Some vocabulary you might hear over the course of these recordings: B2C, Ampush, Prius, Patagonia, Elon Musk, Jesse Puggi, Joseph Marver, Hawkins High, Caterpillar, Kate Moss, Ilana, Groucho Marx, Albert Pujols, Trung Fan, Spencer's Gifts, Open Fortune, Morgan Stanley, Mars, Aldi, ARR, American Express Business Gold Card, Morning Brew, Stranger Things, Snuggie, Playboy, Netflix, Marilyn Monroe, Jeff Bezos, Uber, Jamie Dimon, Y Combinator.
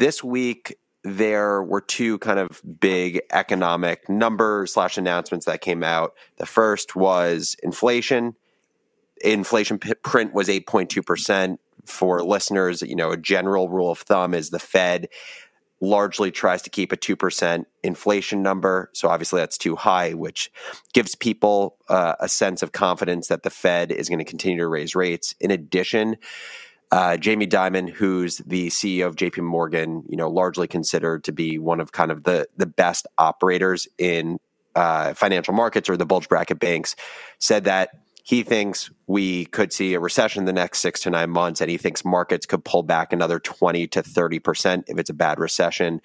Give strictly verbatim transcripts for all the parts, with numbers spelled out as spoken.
This week, there were two kind of big economic numbers slash announcements that came out. The first was inflation. Inflation p- print was eight point two percent. For listeners, you know, a general rule of thumb is the Fed largely tries to keep a two percent inflation number. So obviously that's too high, which gives people uh, a sense of confidence that the Fed is going to continue to raise rates. In addition, uh, Jamie Dimon, who's the C E O of J P. Morgan, you know, largely considered to be one of kind of the, the best operators in uh, financial markets or the bulge bracket banks, said that he thinks we could see a recession in the next six to nine months, and he thinks markets could pull back another twenty to thirty percent if it's a bad recession.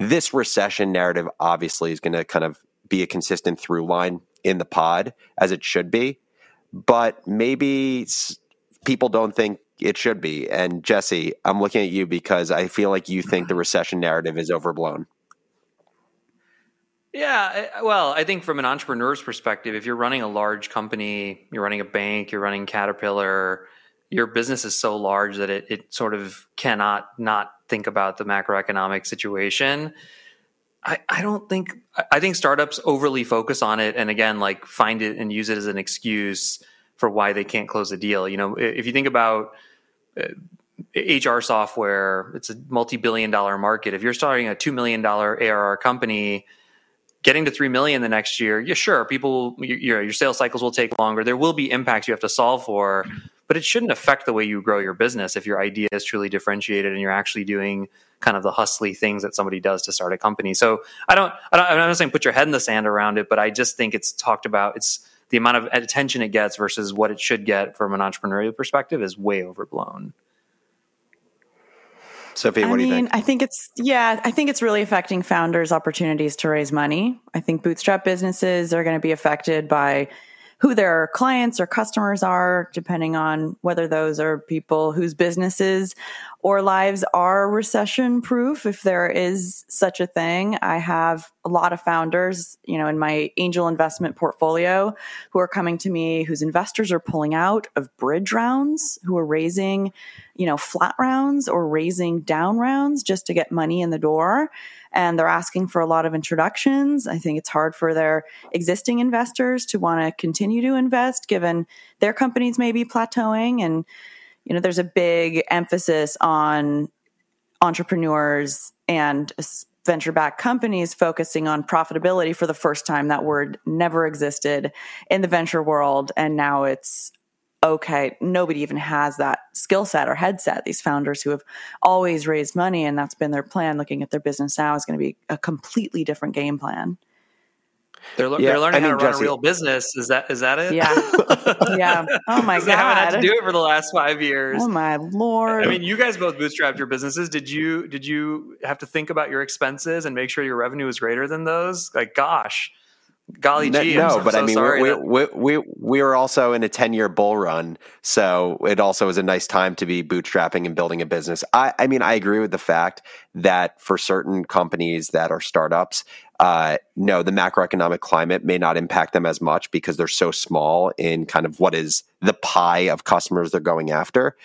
This recession narrative obviously is going to kind of be a consistent through line in the pod, as it should be, but maybe people don't think it should be. And Jesse, I'm looking at you because I feel like you think the recession narrative is overblown. Yeah, well, I think from an entrepreneur's perspective, if you're running a large company, you're running a bank, you're running Caterpillar, your business is so large that it, it sort of cannot not think about the macroeconomic situation. I, I don't think, I think startups overly focus on it and again, like find it and use it as an excuse for why they can't close a deal. You know, if you think about H R software, it's a multi-billion dollar market. If you're starting a two million dollars A R R company, getting to three million the next year, yeah, sure, people, your, your sales cycles will take longer. There will be impacts you have to solve for, but it shouldn't affect the way you grow your business if your idea is truly differentiated and you're actually doing kind of the hustly things that somebody does to start a company. So I don't, I don't I'm not saying put your head in the sand around it, but I just think it's talked about. It's the amount of attention it gets versus what it should get from an entrepreneurial perspective is way overblown. Sophie, what I do you mean, think? I think it's, yeah, I think it's really affecting founders' opportunities to raise money. I think bootstrap businesses are going to be affected by who their clients or customers are, depending on whether those are people whose businesses or lives are recession proof, if there is such a thing. I have a lot of founders, you know, in my angel investment portfolio who are coming to me, whose investors are pulling out of bridge rounds, who are raising, you know, flat rounds or raising down rounds just to get money in the door. And they're asking for a lot of introductions. I think it's hard for their existing investors to want to continue to invest given their companies may be plateauing. And, you know, there's a big emphasis on entrepreneurs and venture-backed companies focusing on profitability for the first time. That word never existed in the venture world. And now it's okay, nobody even has that skill set or headset. These founders who have always raised money and that's been their plan, looking at their business now is going to be a completely different game plan. They're, le- yeah, they're learning I mean, how to Jesse, run a real business. Is that is that it? Yeah. yeah. Oh, my God. They haven't had to do it for the last five years. Oh, my Lord. I mean, you guys both bootstrapped your businesses. Did you, did you have to think about your expenses and make sure your revenue is greater than those? Like, gosh. Golly gee, no, I'm so, but so I mean, we, we, we, we, we were also in a ten-year bull run, so it also was a nice time to be bootstrapping and building a business. I, I mean, I agree with the fact that for certain companies that are startups, uh, no, the macroeconomic climate may not impact them as much because they're so small in kind of what is the pie of customers they're going after.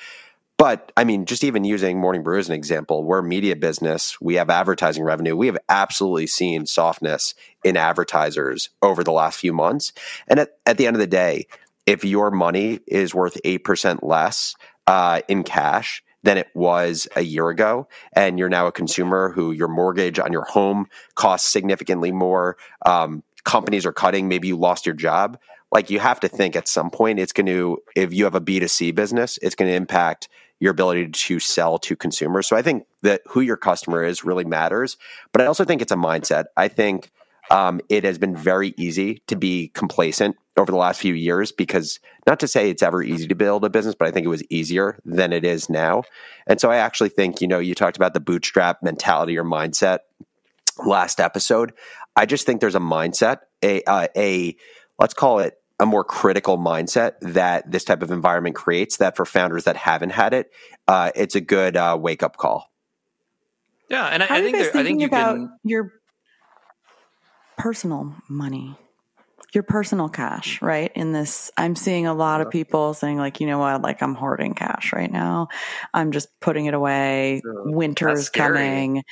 But I mean, just even using Morning Brew as an example, we're a media business, we have advertising revenue, we have absolutely seen softness in advertisers over the last few months. And at, at the end of the day, if your money is worth eight percent less uh, in cash than it was a year ago, and you're now a consumer who your mortgage on your home costs significantly more, um, companies are cutting, maybe you lost your job, like you have to think at some point it's going to, if you have a B two C business, it's going to impact your ability to sell to consumers. So I think that who your customer is really matters. But I also think it's a mindset. I think um, it has been very easy to be complacent over the last few years because not to say it's ever easy to build a business, but I think it was easier than it is now. And so I actually think, you know, you talked about the bootstrap mentality or mindset last episode. I just think there's a mindset, a, uh, a let's call it a more critical mindset that this type of environment creates that for founders that haven't had it, uh, it's a good uh, wake-up call. Yeah, and I, I think there, I think you about can... your personal money. your personal cash, right? In this, I'm seeing a lot of people saying like, you know what, like I'm hoarding cash right now. I'm just putting it away. Winter's coming.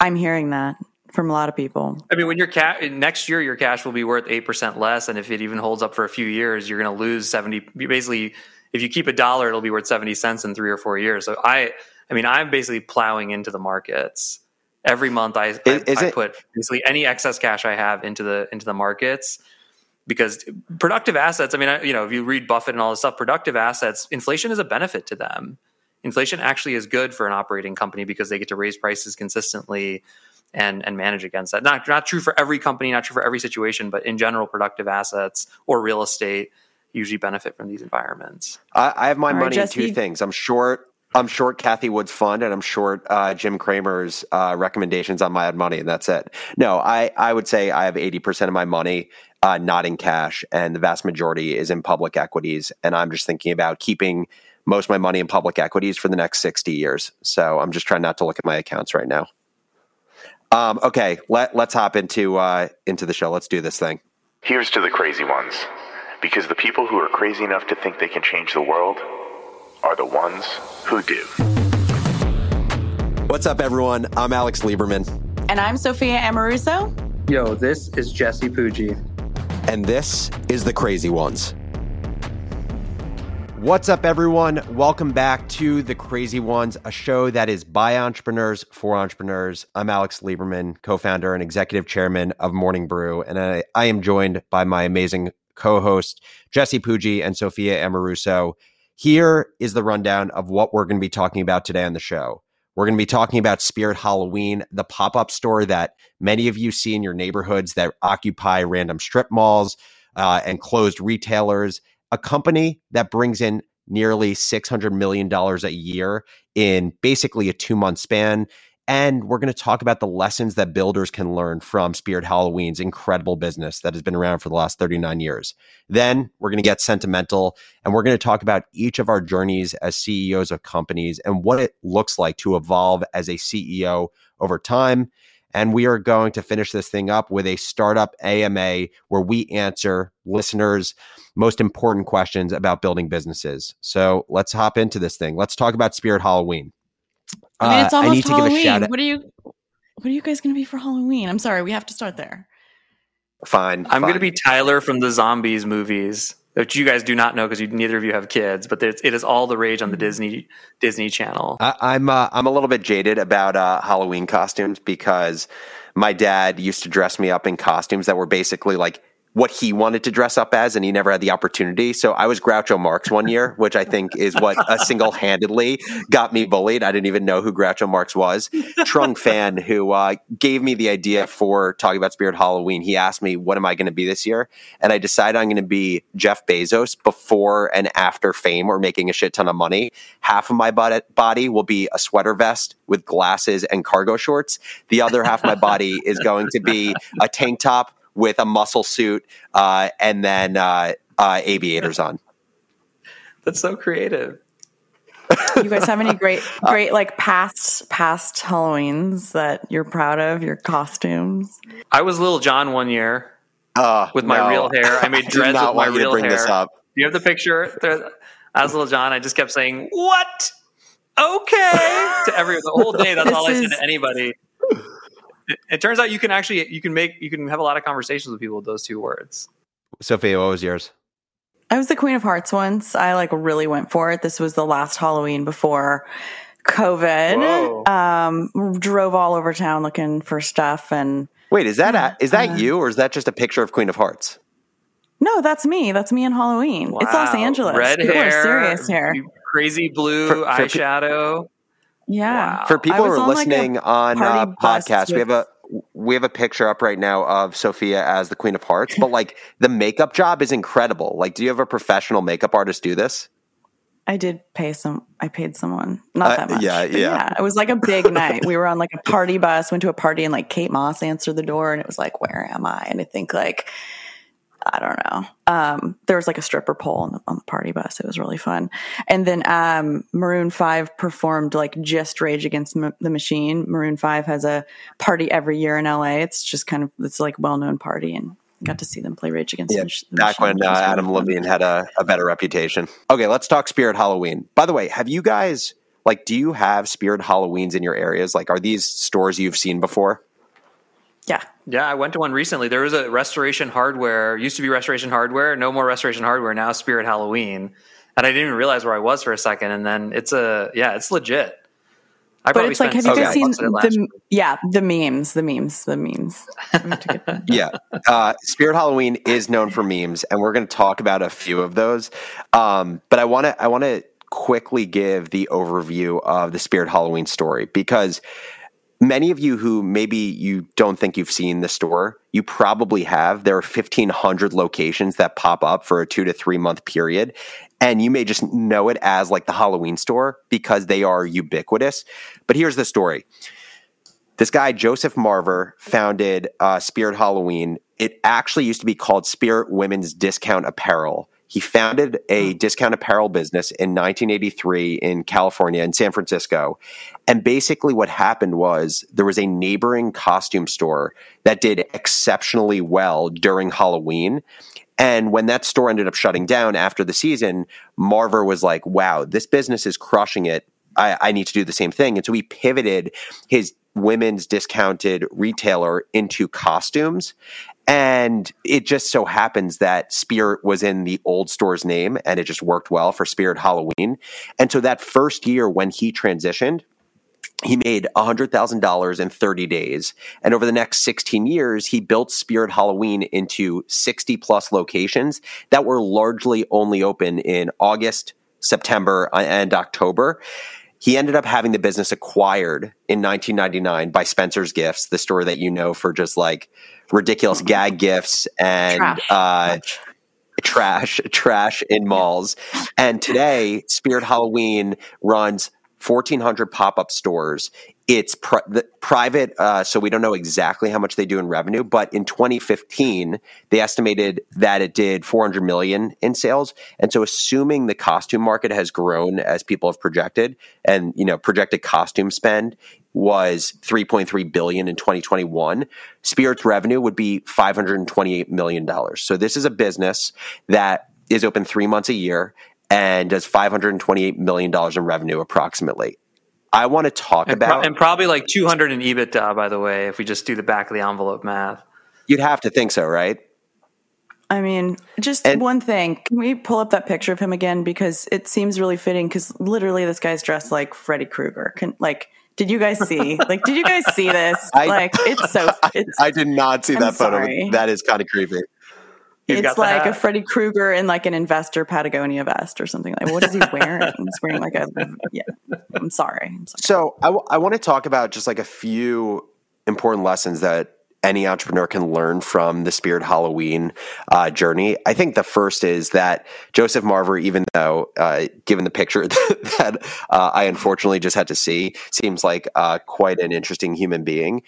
I'm hearing that from a lot of people. I mean, when your cash next year, your cash will be worth eight percent less. And if it even holds up for a few years, you're going to lose seventy. Basically, if you keep a dollar, it'll be worth seventy cents in three or four years. So I, I mean, I'm basically plowing into the markets. Every month, I, is, I, is I put basically any excess cash I have into the into the markets, because productive assets, I mean, I, you know, if you read Buffett and all this stuff, productive assets, inflation is a benefit to them. Inflation actually is good for an operating company because they get to raise prices consistently and and manage against that. Not not true for every company, not true for every situation, but in general, productive assets or real estate usually benefit from these environments. I, I have my all money right, in two things. I'm short. I'm short Kathy Wood's fund, and I'm short uh, Jim Cramer's uh, recommendations on my own money, and that's it. No, I, I would say I have eighty percent of my money uh, not in cash, and the vast majority is in public equities, and I'm just thinking about keeping most of my money in public equities for the next sixty years. So I'm just trying not to look at my accounts right now. Um, okay, let, let's hop into uh, into the show. Let's do this thing. Here's to the crazy ones, because the people who are crazy enough to think they can change the world are the ones who do. What's up, everyone? I'm Alex Lieberman. And I'm Sophia Amoruso. Yo, this is Jesse Puggi. And this is The Crazy Ones. What's up, everyone? Welcome back to The Crazy Ones, a show that is by entrepreneurs for entrepreneurs. I'm Alex Lieberman, co-founder and executive chairman of Morning Brew. And I, I am joined by my amazing co-hosts, Jesse Puggi and Sophia Amoruso. Here is the rundown of what we're going to be talking about today on the show. We're going to be talking about Spirit Halloween, the pop-up store that many of you see in your neighborhoods that occupy random strip malls uh, and closed retailers, a company that brings in nearly six hundred million dollars a year in basically a two-month span. And we're going to talk about the lessons that builders can learn from Spirit Halloween's incredible business that has been around for the last thirty-nine years. Then we're going to get sentimental, and we're going to talk about each of our journeys as C E Os of companies and what it looks like to evolve as a C E O over time. And we are going to finish this thing up with a startup A M A where we answer listeners' most important questions about building businesses. So let's hop into this thing. Let's talk about Spirit Halloween. Uh, I mean, it's almost I need to Halloween. Give a shout out. What are you? What are you guys going to be for Halloween? I'm sorry, we have to start there. Fine. I'm going to be Tyler from the Zombies movies, which you guys do not know because neither of you have kids. But it is all the rage on the Disney Disney Channel. I, I'm uh, I'm a little bit jaded about uh, Halloween costumes because my dad used to dress me up in costumes that were basically like what he wanted to dress up as, and he never had the opportunity. So I was Groucho Marx one year, which I think is what uh, single-handedly got me bullied. I didn't even know who Groucho Marx was. Trung Fan, who uh, gave me the idea for talking about Spirit Halloween, he asked me, what am I going to be this year? And I decided I'm going to be Jeff Bezos before and after fame or making a shit ton of money. Half of my body will be a sweater vest with glasses and cargo shorts. The other half of my body is going to be a tank top with a muscle suit uh, and then uh, uh, aviators on. That's so creative. You guys have any great, great like past past Halloweens that you're proud of? Your costumes. I was Little John one year uh, with my no. real hair. I made dreads I with my real hair. This up. Do you have the picture? There, I was Little John. I just kept saying "what," okay, to everyone the whole day. That's all I said is- to anybody. It turns out you can actually, you can make, you can have a lot of conversations with people with those two words. Sophia, what was yours? I was the Queen of Hearts once. I like really went for it. This was the last Halloween before COVID. Um, drove all over town looking for stuff. And wait, is that, a, is that uh, you or is that just a picture of Queen of Hearts? No, that's me. That's me in Halloween. Wow. It's Los Angeles. Red people hair, are serious here. Crazy blue for, for eyeshadow. Pe- Yeah. Wow. For people who are listening like on uh, podcasts, we have a we have a picture up right now of Sophia as the Queen of Hearts, but like the makeup job is incredible. Like, do you have a professional makeup artist do this? I did pay some. I paid someone, not uh, that much. Yeah, yeah, yeah. It was like a big night. We were on like a party bus, went to a party, and like Kate Moss answered the door, and it was like, "Where am I?" And I think like, I don't know. Um, there was like a stripper pole on the, on the party bus. It was really fun. And then um, Maroon five performed like just Rage Against M- the Machine. Maroon five has a party every year in L A. It's just kind of, it's like well-known party. And Got to see them play Rage Against yeah, the Machine. Back when uh, Adam Levine had a, a better reputation. Okay, let's talk Spirit Halloween. By the way, have you guys, like, do you have Spirit Halloweens in your areas? Like, are these stores you've seen before? Yeah. Yeah, I went to one recently. There was a Restoration Hardware, used to be Restoration Hardware, no more Restoration Hardware, now Spirit Halloween. And I didn't even realize where I was for a second. And then it's a, yeah, it's legit. I but it's like, have you guys seen the, yeah, the memes, the memes, the memes. yeah. Uh, Spirit Halloween is known for memes, and we're going to talk about a few of those. Um, but I want to, I want to quickly give the overview of the Spirit Halloween story, because many of you who maybe you don't think you've seen the store, you probably have. There are fifteen hundred locations that pop up for a two to three month period. And you may just know it as like the Halloween store because they are ubiquitous. But here's the story. This guy, Joseph Marver, founded uh, Spirit Halloween. It actually used to be called Spirit Women's Discount Apparel. He founded a discount apparel business in nineteen eighty-three in California, in San Francisco. And basically what happened was there was a neighboring costume store that did exceptionally well during Halloween. And when that store ended up shutting down after the season, Marver was like, wow, this business is crushing it. I, I need to do the same thing. And so he pivoted his women's discounted retailer into costumes. And it just so happens that Spirit was in the old store's name, and it just worked well for Spirit Halloween. And so that first year when he transitioned, he made one hundred thousand dollars in thirty days. And over the next sixteen years, he built Spirit Halloween into sixty plus locations that were largely only open in August, September, and October. He ended up having the business acquired in nineteen ninety-nine by Spencer's Gifts, the store that you know for just like ridiculous gag gifts and trash, uh, trash, trash in malls. And today, Spirit Halloween runs fourteen hundred pop-up stores. It's pri- the, private, uh, so we don't know exactly how much they do in revenue, but in twenty fifteen, they estimated that it did four hundred million dollars in sales. And so assuming the costume market has grown as people have projected, and you know, projected costume spend was three point three billion dollars in twenty twenty-one, Spirit's revenue would be five hundred twenty-eight million dollars. So this is a business that is open three months a year and does five hundred twenty-eight million dollars in revenue approximately. I want to talk and about... Pro- and probably like two hundred in EBITDA, by the way, if we just do the back of the envelope math. You'd have to think so, right? I mean, just and, one thing. Can we pull up that picture of him again? Because it seems really fitting, because literally this guy's dressed like Freddy Krueger. Can, like, did you guys see? Like, did you guys see this? I, like, it's so... It's, I, I did not see I'm that sorry. photo. That is kind of creepy. He's it's like hat. a Freddy Krueger in like an investor Patagonia vest or something. Like, what is he wearing? He's wearing like a, yeah, I'm sorry. I'm sorry. So I, w- I want to talk about just like a few important lessons that any entrepreneur can learn from the Spirit Halloween uh, journey. I think the first is that Joseph Marver, even though uh, given the picture that uh, I unfortunately just had to see, seems like uh, quite an interesting human being.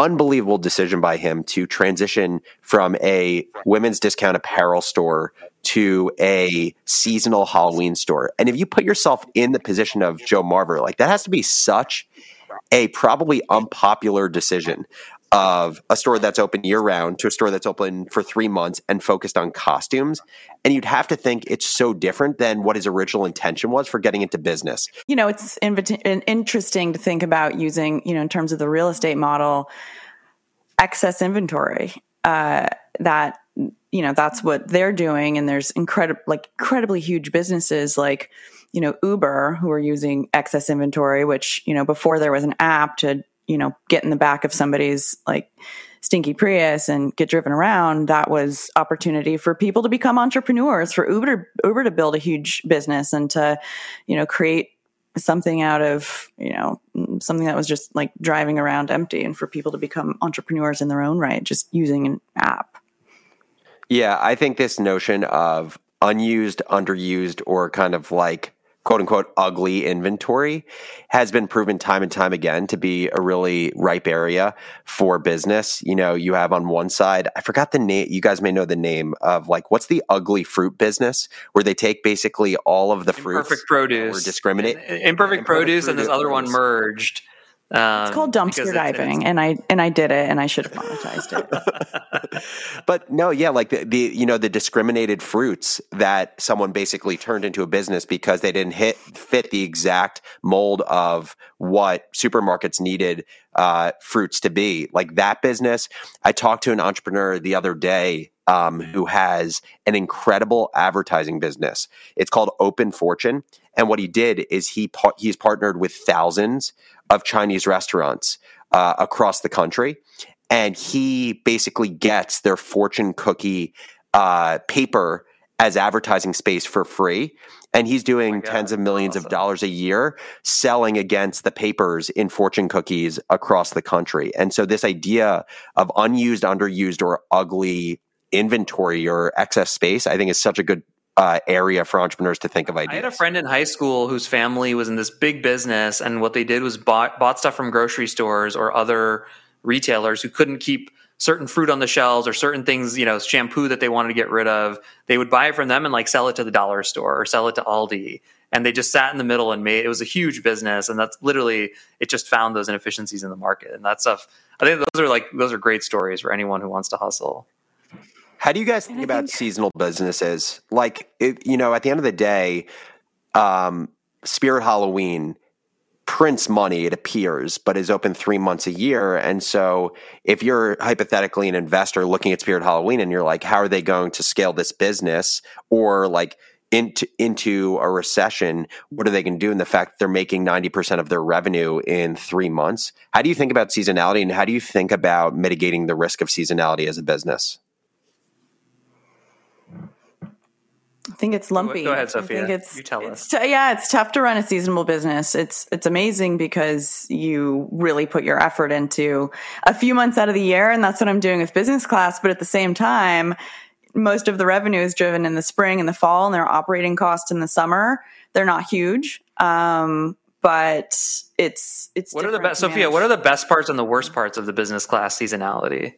Unbelievable decision by him to transition from a women's discount apparel store to a seasonal Halloween store. And if you put yourself in the position of Joe Marver, like that has to be such a probably unpopular decision of a store that's open year round to a store that's open for three months and focused on costumes. And you'd have to think it's so different than what his original intention was for getting into business. You know, it's invita- interesting to think about using, you know, in terms of the real estate model, excess inventory, uh, that, you know, that's what they're doing. And there's incredible, like incredibly huge businesses like, you know, Uber, who are using excess inventory, which, you know, before there was an app to, you know, get in the back of somebody's like stinky Prius and get driven around. That was opportunity for people to become entrepreneurs, for Uber, Uber to build a huge business and to, you know, create something out of, you know, something that was just like driving around empty, and for people to become entrepreneurs in their own right, just using an app. Yeah. I think this notion of unused, underused, or kind of like quote unquote ugly inventory has been proven time and time again to be a really ripe area for business. You know, you have on one side, I forgot the name, you guys may know the name of like, what's the ugly fruit business where they take basically all of the fruits. Imperfect produce. Or discriminate. Imperfect, imperfect produce, produce and this other one merged. Um, it's called dumpster diving, and I and I did it, and I should have monetized it. But no, yeah, like the, the you know the discriminated fruits that someone basically turned into a business because they didn't hit fit the exact mold of what supermarkets needed uh, fruits to be. Like that business, I talked to an entrepreneur the other day um, who has an incredible advertising business. It's called Open Fortune, and what he did is he he's partnered with thousands of Chinese restaurants uh, across the country. And he basically gets their fortune cookie uh, paper as advertising space for free. And he's doing oh my God, tens of millions awesome. of dollars a year selling against the papers in fortune cookies across the country. And so this idea of unused, underused, or ugly inventory or excess space, I think is such a good Uh, area for entrepreneurs to think of ideas. I had a friend in high school whose family was in this big business, and what they did was bought, bought stuff from grocery stores or other retailers who couldn't keep certain fruit on the shelves or certain things, you know, shampoo that they wanted to get rid of. They would buy it from them and like sell it to the dollar store or sell it to Aldi. And they just sat in the middle and made, it was a huge business. And that's literally, it just found those inefficiencies in the market and that stuff. I think those are like, those are great stories for anyone who wants to hustle. How do you guys think about think- seasonal businesses? Like, it, you know, at the end of the day, um, Spirit Halloween prints money, it appears, but is open three months a year. And so if you're hypothetically an investor looking at Spirit Halloween and you're like, how are they going to scale this business? Or like into, into a recession, what are they going to do in the fact that they're making ninety percent of their revenue in three months? How do you think about seasonality, and how do you think about mitigating the risk of seasonality as a business? I think it's lumpy. Go ahead, Sophia. I think it's, you tell it's, us. T- yeah, it's tough to run a seasonal business. It's it's amazing because you really put your effort into a few months out of the year, and that's what I'm doing with business class. But at the same time, most of the revenue is driven in the spring and the fall, and their operating costs in the summer. They're not huge, um, but it's it's. What are the best, Sophia? What are the best parts and the worst parts of the business class seasonality?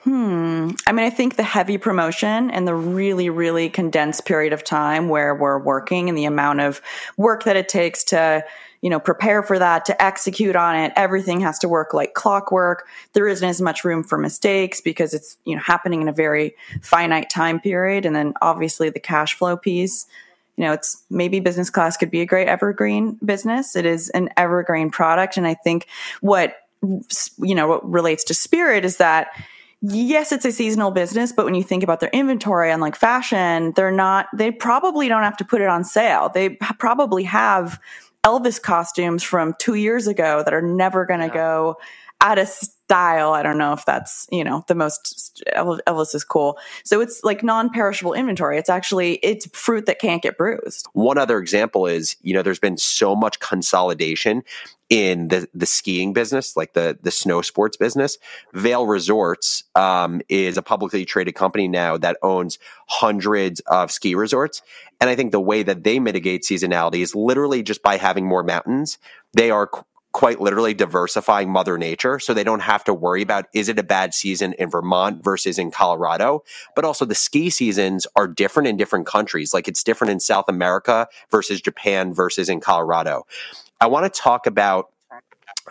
Hmm. I mean, I think the heavy promotion and the really, really condensed period of time where we're working and the amount of work that it takes to, you know, prepare for that, to execute on it. Everything has to work like clockwork. There isn't as much room for mistakes because it's, you know, happening in a very finite time period. And then obviously the cash flow piece, you know, it's maybe business class could be a great evergreen business. It is an evergreen product. And I think what, you know, what relates to Spirit is that, yes, it's a seasonal business, but when you think about their inventory, unlike fashion, they're not, they probably don't have to put it on sale. They probably have Elvis costumes from two years ago that are never going to yeah. go out of style. I don't know if that's, you know, the most, Elvis is cool. So it's like non-perishable inventory. It's actually, it's fruit that can't get bruised. One other example is, you know, there's been so much consolidation in the, the skiing business, like the, the snow sports business. Vail Resorts um, is a publicly traded company now that owns hundreds of ski resorts. And I think the way that they mitigate seasonality is literally just by having more mountains. They are quite literally diversifying Mother Nature. So they don't have to worry about, is it a bad season in Vermont versus in Colorado? But also the ski seasons are different in different countries. Like it's different in South America versus Japan versus in Colorado. I want to talk about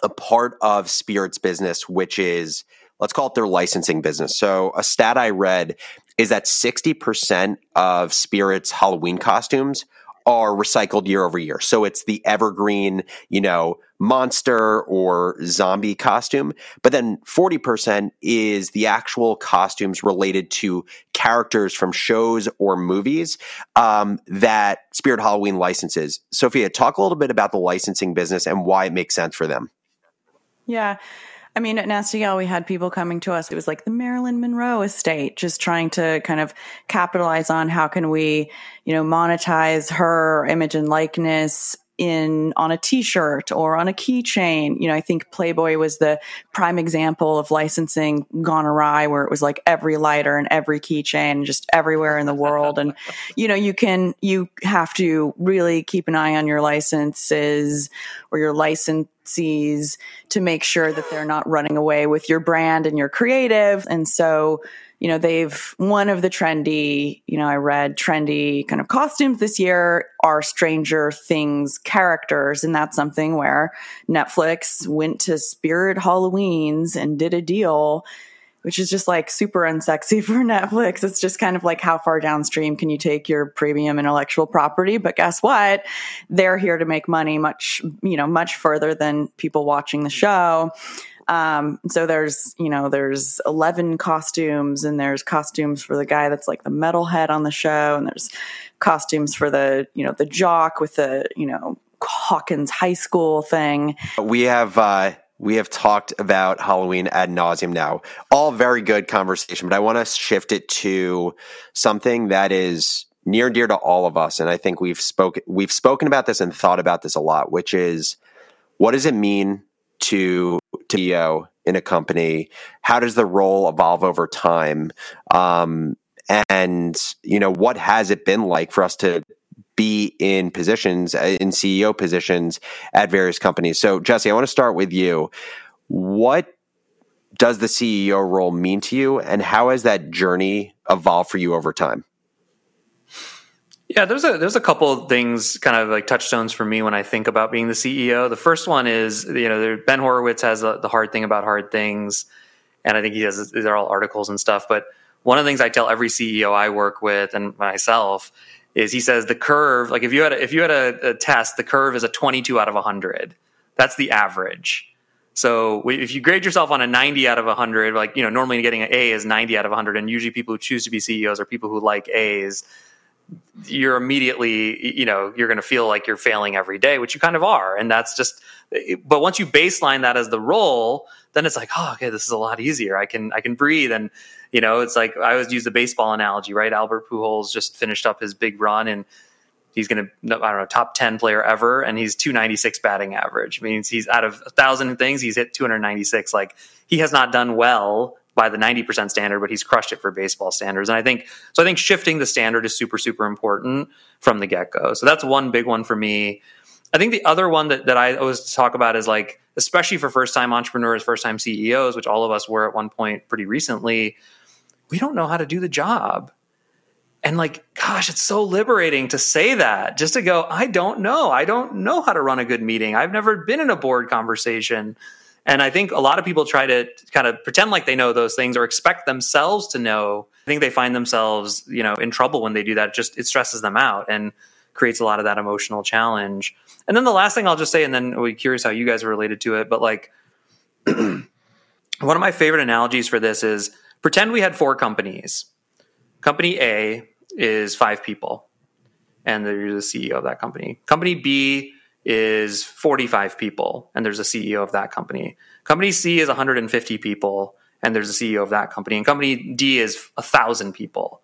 a part of Spirit's business, which is, let's call it their licensing business. So a stat I read is that sixty percent of Spirit's Halloween costumes are recycled year over year. So it's the evergreen, you know, monster or zombie costume. But then forty percent is the actual costumes related to characters from shows or movies um, that Spirit Halloween licenses. Sophia, talk a little bit about the licensing business and why it makes sense for them. Yeah. I mean, at Nasty Gal, we had people coming to us. It was like the Marilyn Monroe estate, just trying to kind of capitalize on how can we, you know, monetize her image and likeness in on a t-shirt or on a keychain. You know, I think Playboy was the prime example of licensing gone awry, where it was like every lighter and every keychain just everywhere in the world. And, you know, you can, you have to really keep an eye on your licenses or your licensees to make sure that they're not running away with your brand and your creative. And so, you know, they've, one of the trendy, you know, I read trendy kind of costumes this year are Stranger Things characters. And that's something where Netflix went to Spirit Halloween's and did a deal, which is just like super unsexy for Netflix. It's just kind of like, how far downstream can you take your premium intellectual property? But guess what? They're here to make money much, you know, much further than people watching the show. Um, so there's, you know, there's eleven costumes, and there's costumes for the guy that's like the metalhead on the show. And there's costumes for the, you know, the jock with the, you know, Hawkins High School thing. We have, uh, we have talked about Halloween ad nauseum now. All very good conversation, but I want to shift it to something that is near and dear to all of us. And I think we've spoken, we've spoken about this and thought about this a lot, which is, what does it mean to, to E O in a company? How does the role evolve over time? Um, and, you know, what has it been like for us to be in positions, in C E O positions at various companies? So, Jesse, I want to start with you. What does the C E O role mean to you, and how has that journey evolved for you over time? Yeah, there's a there's a couple of things, kind of like touchstones for me when I think about being the C E O. The first one is, you know, Ben Horowitz has a, the hard thing about hard things, and I think he has, these are all articles and stuff. But one of the things I tell every C E O I work with and myself is, he says the curve, like if you had a, if you had a, a test, the curve is a twenty-two out of one hundred. That's the average. So if you grade yourself on a ninety out of one hundred, like, you know, normally getting an A is ninety out of one hundred, and usually people who choose to be C E Os are people who like A's. You're immediately, you know, you're going to feel like you're failing every day, which you kind of are. And that's just, but once you baseline that as the role, then it's like, oh, okay, this is a lot easier. I can, I can breathe. And, you know, it's like, I always use the baseball analogy, right? Albert Pujols just finished up his big run, and he's going to, I don't know, top ten player ever. And he's two ninety-six batting average. It means he's out of a thousand things, he's hit two ninety-six. Like, he has not done well by the ninety percent standard, but he's crushed it for baseball standards. And I think, so I think shifting the standard is super, super important from the get-go. So that's one big one for me. I think the other one that, that I always talk about is, like, especially for first-time entrepreneurs, first-time C E Os, which all of us were at one point pretty recently, we don't know how to do the job. And, like, gosh, it's so liberating to say that, just to go, I don't know. I don't know how to run a good meeting. I've never been in a board conversation. And I think a lot of people try to kind of pretend like they know those things, or expect themselves to know. I think they find themselves, you know, in trouble when they do that. It just, it stresses them out and creates a lot of that emotional challenge. And then the last thing I'll just say, and then we're curious how you guys are related to it, but, like, one of my favorite analogies for this is, pretend we had four companies. Company A is five people, and there's a C E O of that company. Company B is forty-five people, and there's a C E O of that company. Company C is one hundred fifty people, and there's a C E O of that company. And Company D is one thousand people.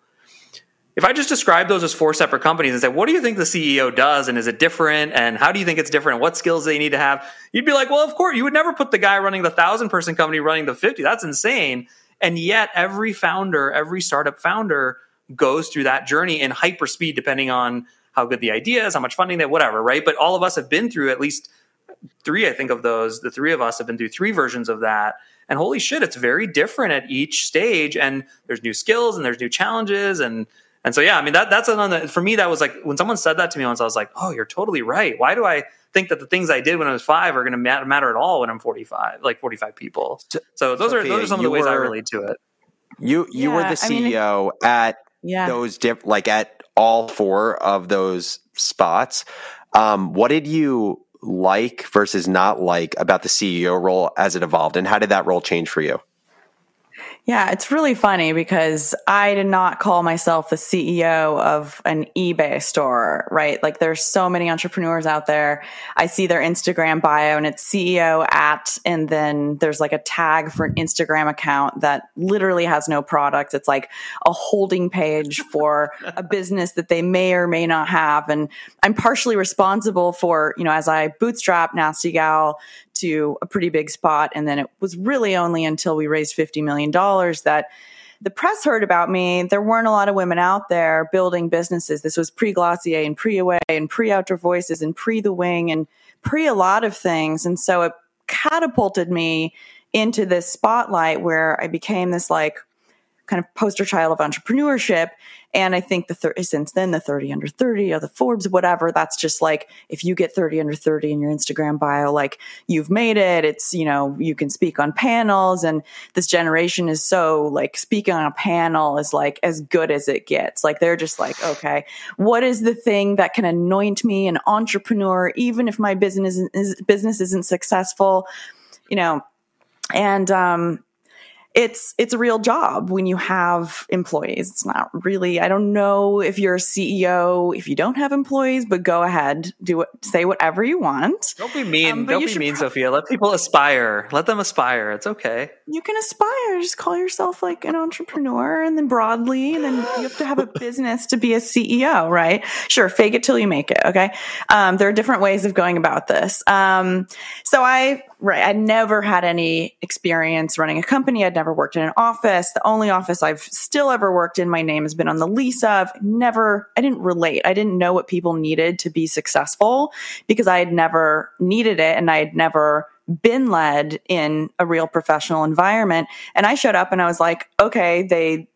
If I just describe those as four separate companies and say, what do you think the C E O does, and is it different, and how do you think it's different, and what skills they need to have? You'd be like, well, of course, you would never put the guy running the one thousand person company running the fifty. That's insane. And yet every founder, every startup founder goes through that journey in hyperspeed, depending on how good the idea is, how much funding they, whatever, right? But all of us have been through at least three, I think, of those. The three of us have been through three versions of that. And holy shit, it's very different at each stage. And there's new skills, and there's new challenges. And and so, yeah, I mean, that that's another, for me, that was like, when someone said that to me once, I was like, oh, you're totally right. Why do I think that the things I did when I was five are going to mat- matter at all when I'm forty-five, like forty-five people? So those Sophia, are those are some of the ways were, I relate to it. You you yeah, were the C E O I mean, at yeah. those, diff- like at, all four of those spots. Um, what did you like versus not like about the C E O role as it evolved? And how did that role change for you? Yeah, it's really funny because I did not call myself the C E O of an eBay store, right? Like, there's so many entrepreneurs out there. I see their Instagram bio and it's C E O at, and then there's like a tag for an Instagram account that literally has no product. It's like a holding page for a business that they may or may not have. And I'm partially responsible for, you know, as I bootstrap Nasty Gal to a pretty big spot. And then it was really only until we raised fifty million dollars that the press heard about me. There weren't a lot of women out there building businesses. This was pre-Glossier and pre-Away and pre-Outdoor Voices and pre-The Wing and pre a lot of things. And so it catapulted me into this spotlight where I became this like kind of poster child of entrepreneurship. And I think the thir- since then, the thirty under thirty or the Forbes, whatever, that's just like, if you get thirty under thirty in your Instagram bio, like you've made it, it's, you know, you can speak on panels. And this generation is so like speaking on a panel is like as good as it gets. Like they're just like, okay, what is the thing that can anoint me an entrepreneur, even if my business is, business isn't successful, you know? And, um, It's it's a real job when you have employees. It's not really, I don't know if you're a C E O, if you don't have employees, but go ahead, do it, say whatever you want. Don't be mean. Um, don't be mean, pro- Sophia. Let people aspire. Let them aspire. It's okay. You can aspire. Just call yourself like an entrepreneur and then broadly, and then you have to have a business to be a C E O, right? Sure. Fake it till you make it. Okay. Um, there are different ways of going about this. Um, so I... Right. I never had any experience running a company. I'd never worked in an office. The only office I've still ever worked in, my name has been on the lease of. Never, I didn't relate. I didn't know what people needed to be successful because I had never needed it and I had never been led in a real professional environment. And I showed up and I was like, okay, they,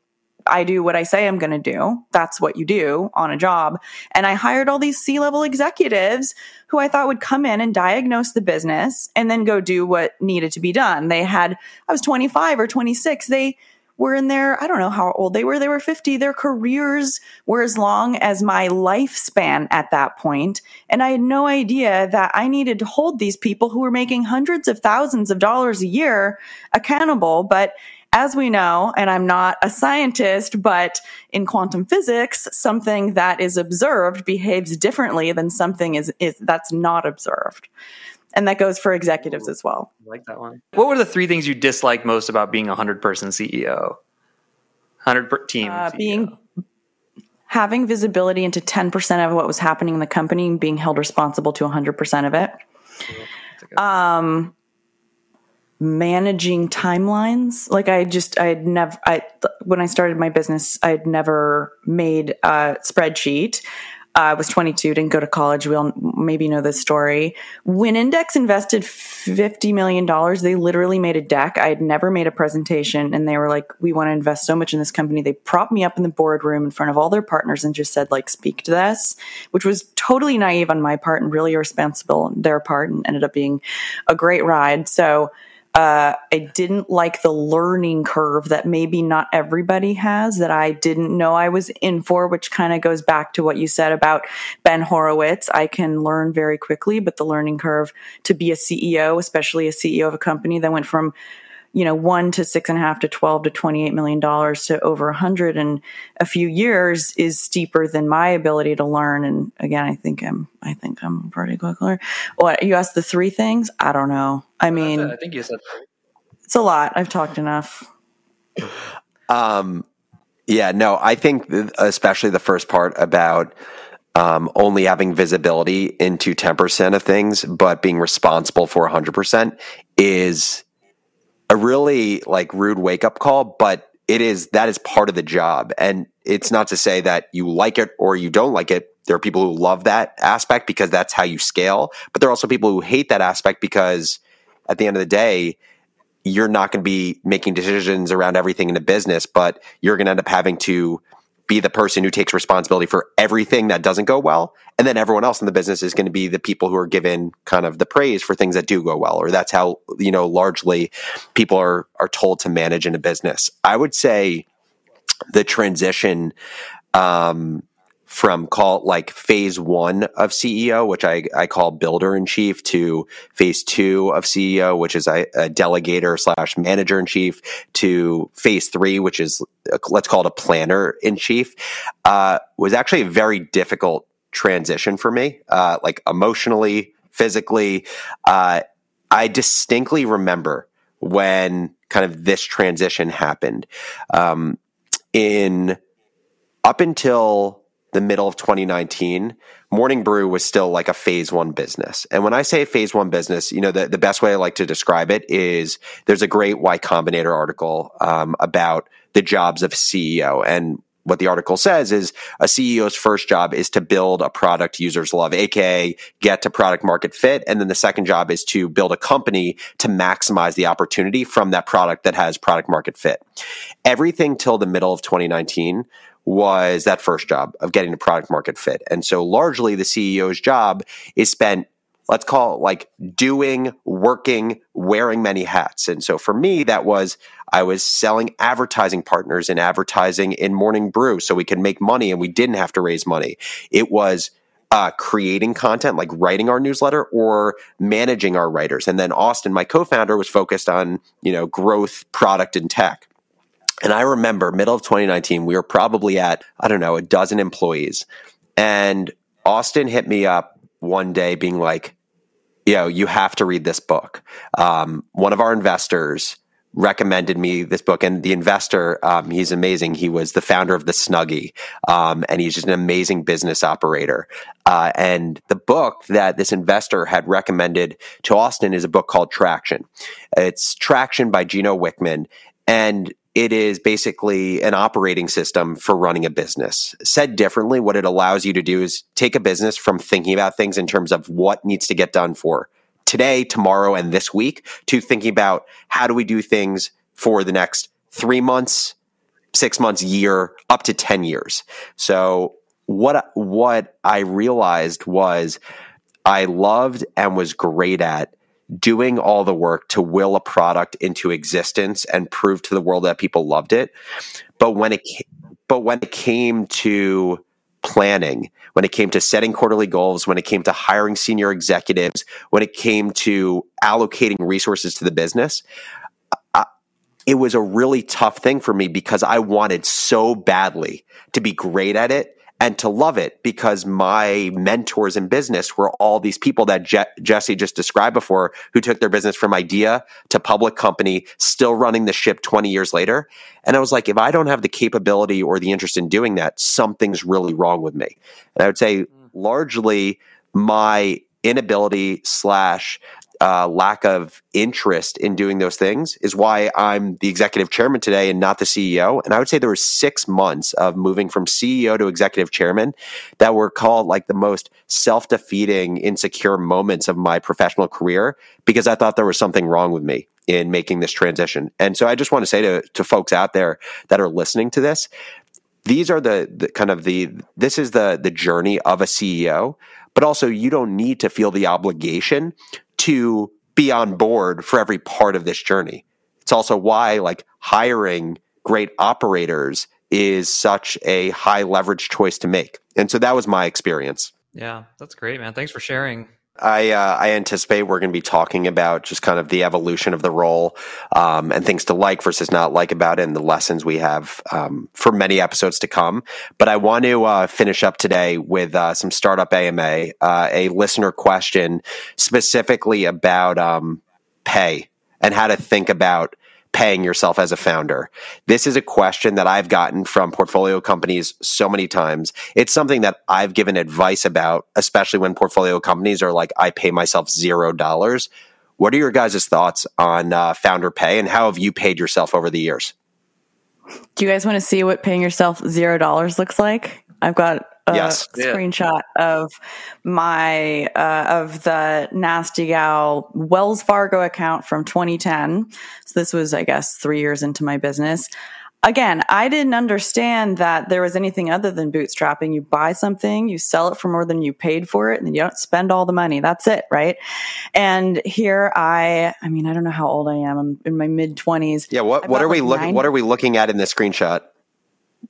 I do what I say I'm going to do. That's what you do on a job. And I hired all these C-level executives who I thought would come in and diagnose the business and then go do what needed to be done. They had, I was twenty-five or twenty-six. They were in their, I don't know how old they were. They were fifty. Their careers were as long as my lifespan at that point. And I had no idea that I needed to hold these people who were making hundreds of thousands of dollars a year accountable. But as we know, and I'm not a scientist, but in quantum physics, something that is observed behaves differently than something is, is that's not observed. And that goes for executives as well. I like that one. What were the three things you disliked most about being a hundred-person C E O? hundred-team uh, C E O? Being, having visibility into ten percent of what was happening in the company and being held responsible to one hundred percent of it. Cool. Um. Managing timelines. Like I just, I had never, I, when I started my business, I had never made a spreadsheet. Uh, I was twenty-two, didn't go to college. We all maybe know this story. When Index invested fifty million dollars, they literally made a deck. I had never made a presentation and they were like, we want to invest so much in this company. They propped me up in the boardroom in front of all their partners and just said like, speak to this, which was totally naive on my part and really irresponsible on their part and ended up being a great ride. So Uh, I didn't like the learning curve that maybe not everybody has that I didn't know I was in for, which kind of goes back to what you said about Ben Horowitz. I can learn very quickly, but the learning curve to be a C E O, especially a C E O of a company that went from, you know, one to six and a half to twelve to twenty-eight million dollars to over a hundred in a few years is steeper than my ability to learn. And again, I think I'm, I think I'm a pretty quick learner. What you asked the three things? I don't know. I mean, I think you said it's a lot. I've talked enough. Um, yeah, no, I think especially the first part about um, only having visibility into ten percent of things, but being responsible for a hundred percent is a really like rude wake up call, but it is, that is part of the job. And it's not to say that you like it or you don't like it. There are people who love that aspect because that's how you scale, but there are also people who hate that aspect because at the end of the day, you're not going to be making decisions around everything in the business, but you're going to end up having to be the person who takes responsibility for everything that doesn't go well. And then everyone else in the business is going to be the people who are given kind of the praise for things that do go well, or that's how, you know, largely people are, are told to manage in a business. I would say the transition, um, from call like phase one of C E O, which I, I call builder in chief, to phase two of C E O, which is a, a delegator slash manager in chief, to phase three, which is let's call it a planner in chief, uh, was actually a very difficult transition for me, uh, like emotionally, physically. Uh, I distinctly remember when kind of this transition happened. Um, in up until the middle of twenty nineteen, Morning Brew was still like a phase one business. And when I say phase one business, you know, the, the best way I like to describe it is there's a great Y Combinator article um, about the jobs of C E O. And what the article says is a C E O's first job is to build a product users love, aka get to product market fit. And then the second job is to build a company to maximize the opportunity from that product that has product market fit. Everything till the middle of twenty nineteen was that first job of getting to product market fit. And so largely the C E O's job is spent, let's call it like doing, working, wearing many hats. And so for me, that was, I was selling advertising partners and advertising in Morning Brew so we could make money and we didn't have to raise money. It was uh, creating content, like writing our newsletter or managing our writers. And then Austin, my co-founder, was focused on, you know, growth, product, and tech. And I remember middle of twenty nineteen, we were probably at, I don't know, a dozen employees. And Austin hit me up one day being like, you know, you have to read this book. Um, one of our investors recommended me this book. And the investor, um, he's amazing. He was the founder of the Snuggie. Um, and he's just an amazing business operator. Uh, and the book that this investor had recommended to Austin is a book called Traction. It's Traction by Gino Wickman. And it is basically an operating system for running a business. Said differently, what it allows you to do is take a business from thinking about things in terms of what needs to get done for today, tomorrow, and this week to thinking about how do we do things for the next three months, six months, year, up to ten years. So what, what I realized was I loved and was great at doing all the work to will a product into existence and prove to the world that people loved it. But when it, but when it came to planning, when it came to setting quarterly goals, when it came to hiring senior executives, when it came to allocating resources to the business, I, it was a really tough thing for me because I wanted so badly to be great at it and to love it, because my mentors in business were all these people that Je- Jesse just described before who took their business from idea to public company, still running the ship twenty years later. And I was like, if I don't have the capability or the interest in doing that, something's really wrong with me. And I would say largely my inability slash uh, lack of interest in doing those things is why I'm the executive chairman today and not the C E O. And I would say there were six months of moving from C E O to executive chairman that were called like the most self-defeating, insecure moments of my professional career, because I thought there was something wrong with me in making this transition. And so I just want to say to, to folks out there that are listening to this, these are the, the kind of the, this is the the journey of a C E O, but also you don't need to feel the obligation to be on board for every part of this journey. It's also why like hiring great operators is such a high leverage choice to make. And so that was my experience. Yeah, that's great, man. Thanks for sharing. I uh, I anticipate we're going to be talking about just kind of the evolution of the role um, and things to like versus not like about it and the lessons we have um, for many episodes to come. But I want to uh, finish up today with uh, some startup A M A, uh, a listener question specifically about um, pay and how to think about paying yourself as a founder. This is a question that I've gotten from portfolio companies so many times. It's something that I've given advice about, especially when portfolio companies are like, I pay myself zero dollars. What are your guys' thoughts on uh, founder pay and how have you paid yourself over the years? Do you guys want to see what paying yourself zero dollars looks like? I've got a yes. screenshot yeah. of my, uh, of the Nasty Gal Wells Fargo account from twenty ten. So this was, I guess, three years into my business. Again, I didn't understand that there was anything other than bootstrapping. You buy something, you sell it for more than you paid for it, and then you don't spend all the money. That's it, right? And here I, I mean, I don't know how old I am. I'm in my mid twenties. Yeah. What, what are we looking, what are we looking at in this screenshot?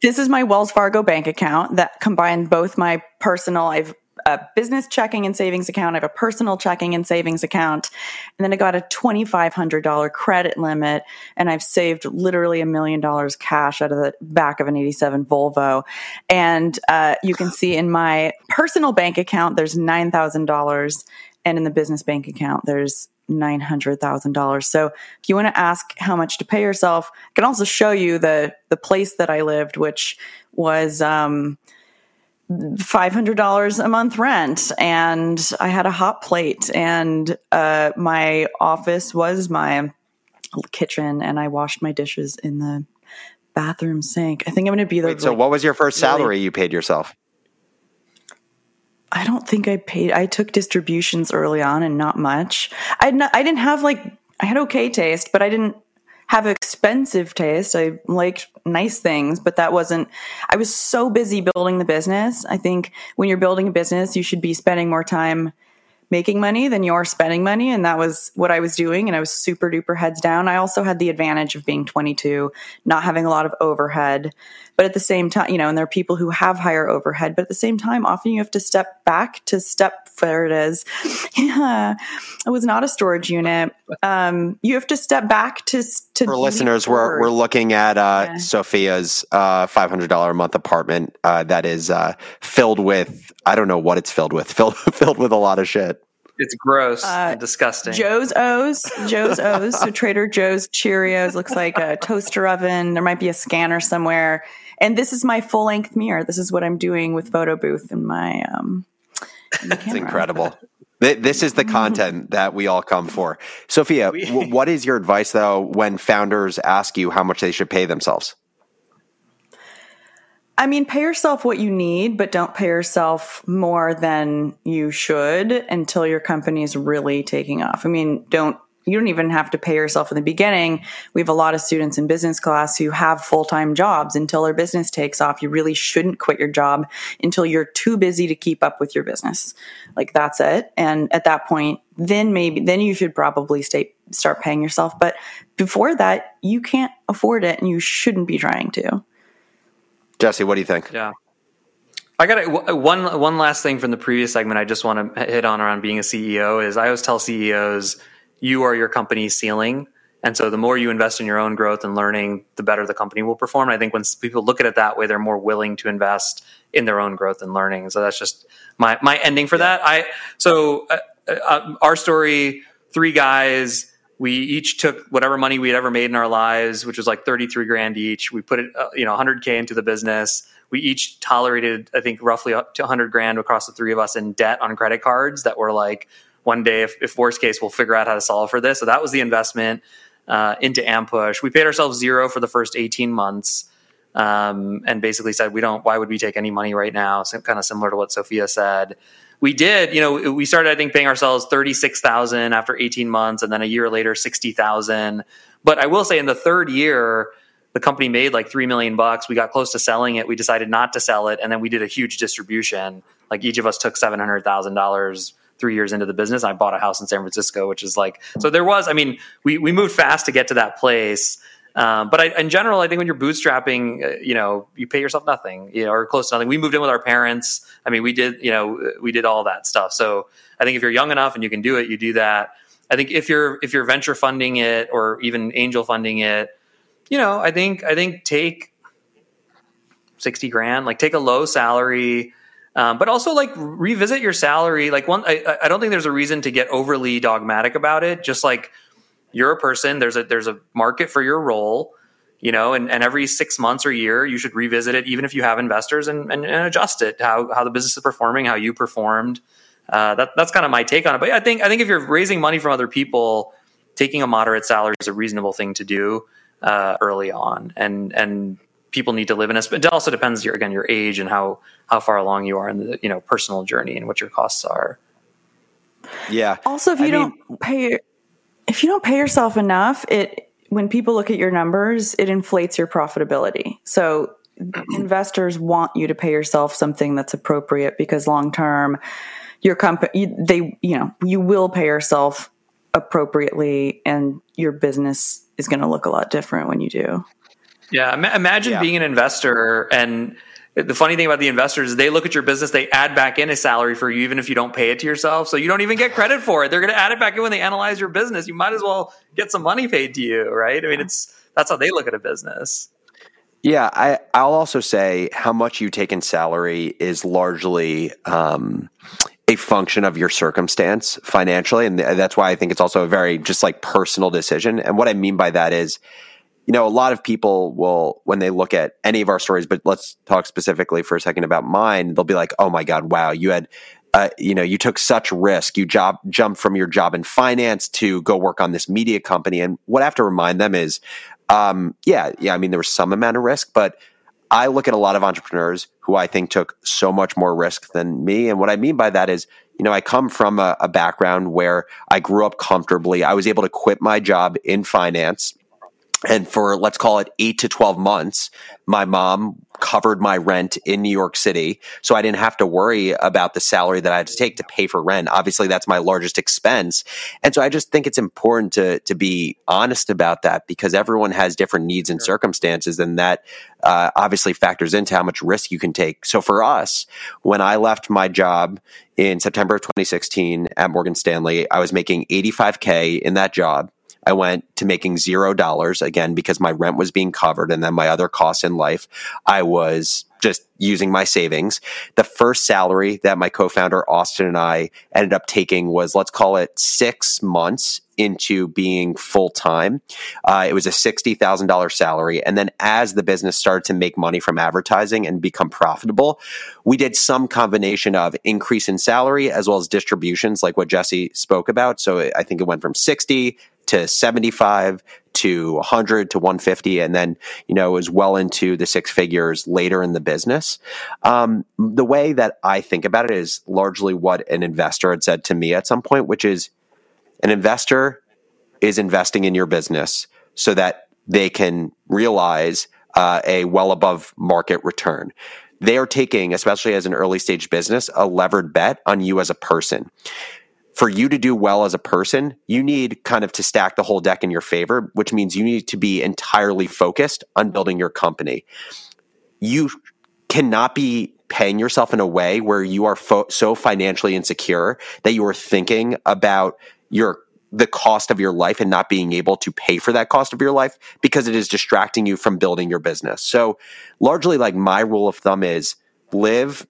This is my Wells Fargo bank account that combined both my personal, I've a business checking and savings account. I have a personal checking and savings account. And then I got a twenty-five hundred dollars credit limit. And I've saved literally a million dollars cash out of the back of an eighty-seven Volvo. And uh, you can see in my personal bank account, there's nine thousand dollars. And in the business bank account, there's nine hundred thousand dollars. So if you want to ask how much to pay yourself, I can also show you the the place that I lived, which was um, five hundred dollars a month rent. And I had a hot plate and uh, my office was my kitchen and I washed my dishes in the bathroom sink. I think I'm going to be the. Wait, so like, what was your first salary really, you paid yourself? I don't think I paid. I took distributions early on and not much. I not, I didn't have like, I had okay taste, but I didn't have expensive taste. I liked nice things, but that wasn't, I was so busy building the business. I think when you're building a business, you should be spending more time making money than you're spending money. And that was what I was doing. And I was super duper heads down. I also had the advantage of being twenty-two, not having a lot of overhead, but at the same time, you know, and there are people who have higher overhead, but at the same time, often you have to step back to step, there it is. Yeah. It was not a storage unit. Um, you have to step back to, to for listeners, we're, we're looking at, uh, yeah. Sophia's, uh, five hundred dollars a month apartment, uh, that is, uh, filled with, I don't know what it's filled with, filled, filled with a lot of shit. It's gross uh, and disgusting. Joe's O's. Joe's O's. So Trader Joe's Cheerios looks like a toaster oven. There might be a scanner somewhere. And this is my full-length mirror. This is what I'm doing with Photo Booth in my um, in the camera. It's incredible. This is the content that we all come for. Sophia, what is your advice, though, when founders ask you how much they should pay themselves? I mean, pay yourself what you need, but don't pay yourself more than you should until your company is really taking off. I mean, don't, you don't even have to pay yourself in the beginning. We have a lot of students in business class who have full-time jobs until their business takes off. You really shouldn't quit your job until you're too busy to keep up with your business. Like that's it. And at that point, then maybe, then you should probably stay, start paying yourself. But before that, you can't afford it and you shouldn't be trying to. Jesse, what do you think? Yeah. I got w- one, one last thing from the previous segment I just want to hit on around being a C E O is I always tell C E Os, you are your company's ceiling. And so the more you invest in your own growth and learning, the better the company will perform. And I think when people look at it that way, they're more willing to invest in their own growth and learning. So that's just my, my ending for yeah. that. I, so uh, uh, our story, three guys, we each took whatever money we'd ever made in our lives, which was like thirty-three grand each. We put it, uh, you know, one hundred K into the business. We each tolerated, I think, roughly up to one hundred grand across the three of us in debt on credit cards that were like, one day, if, if worst case, we'll figure out how to solve for this. So that was the investment uh, into Ampush. We paid ourselves zero for the first eighteen months um, and basically said, we don't, why would we take any money right now? So kind of similar to what Sophia said. We did, you know, we started, I think, paying ourselves thirty-six thousand dollars after eighteen months and then a year later, sixty thousand dollars. But I will say in the third year, the company made like three million bucks. We got close to selling it. We decided not to sell it. And then we did a huge distribution. Like each of us took seven hundred thousand dollars three years into the business. I bought a house in San Francisco, which is like, so there was, I mean, we, we moved fast to get to that place. Um, but I, in general, I think when you're bootstrapping, uh, you know, you pay yourself nothing, you know, or close to nothing. We moved in with our parents. I mean, we did, you know, we did all that stuff. So I think if you're young enough and you can do it, you do that. I think if you're, if you're venture funding it or even angel funding it, you know, I think, I think take sixty grand, like take a low salary, um, but also like revisit your salary. Like one, I, I don't think there's a reason to get overly dogmatic about it. Just like, you're a person, there's a, there's a market for your role, you know, and, and every six months or year, you should revisit it, even if you have investors and, and, and adjust it, how, how the business is performing, how you performed. Uh, that, that's kind of my take on it. But yeah, I think, I think if you're raising money from other people, taking a moderate salary is a reasonable thing to do uh, early on. And, and people need to live in a, it also depends your, again, your age and how, how far along you are in the, you know, personal journey and what your costs are. Yeah. Also, if you I don't mean, pay If you don't pay yourself enough, it when people look at your numbers, it inflates your profitability. So investors want you to pay yourself something that's appropriate because long term, your company they you know you will pay yourself appropriately, and your business is going to look a lot different when you do. Yeah, imagine yeah. being an investor and. The funny thing about the investors is they look at your business, they add back in a salary for you, even if you don't pay it to yourself. So you don't even get credit for it. They're going to add it back in when they analyze your business. You might as well get some money paid to you, right? I mean, it's that's how they look at a business. Yeah, I, I'll also say how much you take in salary is largely um, a function of your circumstance financially. And that's why I think it's also a very just like personal decision. And what I mean by that is, you know, a lot of people will, when they look at any of our stories, but let's talk specifically for a second about mine, they'll be like, oh my God, wow, you had, uh, you know, you took such risk. You job jumped from your job in finance to go work on this media company. And what I have to remind them is um, yeah, yeah, I mean, there was some amount of risk, but I look at a lot of entrepreneurs who I think took so much more risk than me. And what I mean by that is, you know, I come from a, a background where I grew up comfortably. I was able to quit my job in finance. And for, let's call it eight to twelve months, my mom covered my rent in New York City. So I didn't have to worry about the salary that I had to take to pay for rent. Obviously, that's my largest expense. And so I just think it's important to to be honest about that, because everyone has different needs and circumstances. And that uh, obviously factors into how much risk you can take. So for us, when I left my job in September of twenty sixteen at Morgan Stanley, I was making eighty-five K in that job. I went to making zero dollars again because my rent was being covered and then my other costs in life. I was just using my savings. The first salary that my co-founder Austin and I ended up taking was, let's call it six months into being full-time. Uh, it was a sixty thousand dollars salary. And then as the business started to make money from advertising and become profitable, we did some combination of increase in salary as well as distributions like what Jesse spoke about. So I think it went from sixty to seventy-five to one hundred to one hundred fifty, and then, you know, it was well into the six figures later in the business. Um, the way that I think about it is largely what an investor had said to me at some point, which is an investor is investing in your business so that they can realize uh, a well above market return. They are taking, especially as an early stage business, a levered bet on you as a person. For you to do well as a person, you need kind of to stack the whole deck in your favor, which means you need to be entirely focused on building your company. You cannot be paying yourself in a way where you are fo- so financially insecure that you are thinking about your the cost of your life and not being able to pay for that cost of your life, because it is distracting you from building your business. So largely, like, my rule of thumb is live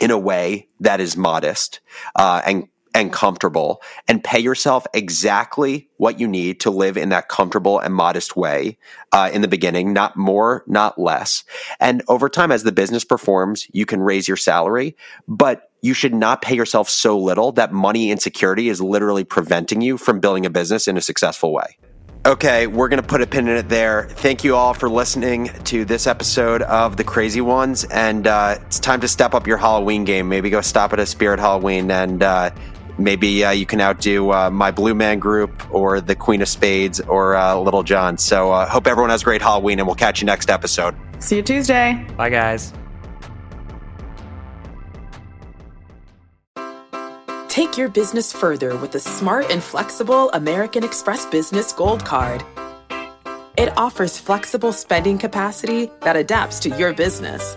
in a way that is modest uh, and and comfortable, and pay yourself exactly what you need to live in that comfortable and modest way uh, in the beginning, not more, not less. And over time, as the business performs, you can raise your salary, but you should not pay yourself so little that money insecurity is literally preventing you from building a business in a successful way. Okay, we're going to put a pin in it there. Thank you all for listening to this episode of The Crazy Ones, and uh, it's time to step up your Halloween game. Maybe go stop at a Spirit Halloween, and uh, Maybe uh, you can outdo uh, my Blue Man Group or the Queen of Spades or uh, Little John. So uh, hope everyone has a great Halloween, and we'll catch you next episode. See you Tuesday. Bye, guys. Take your business further with the smart and flexible American Express Business Gold Card. It offers flexible spending capacity that adapts to your business.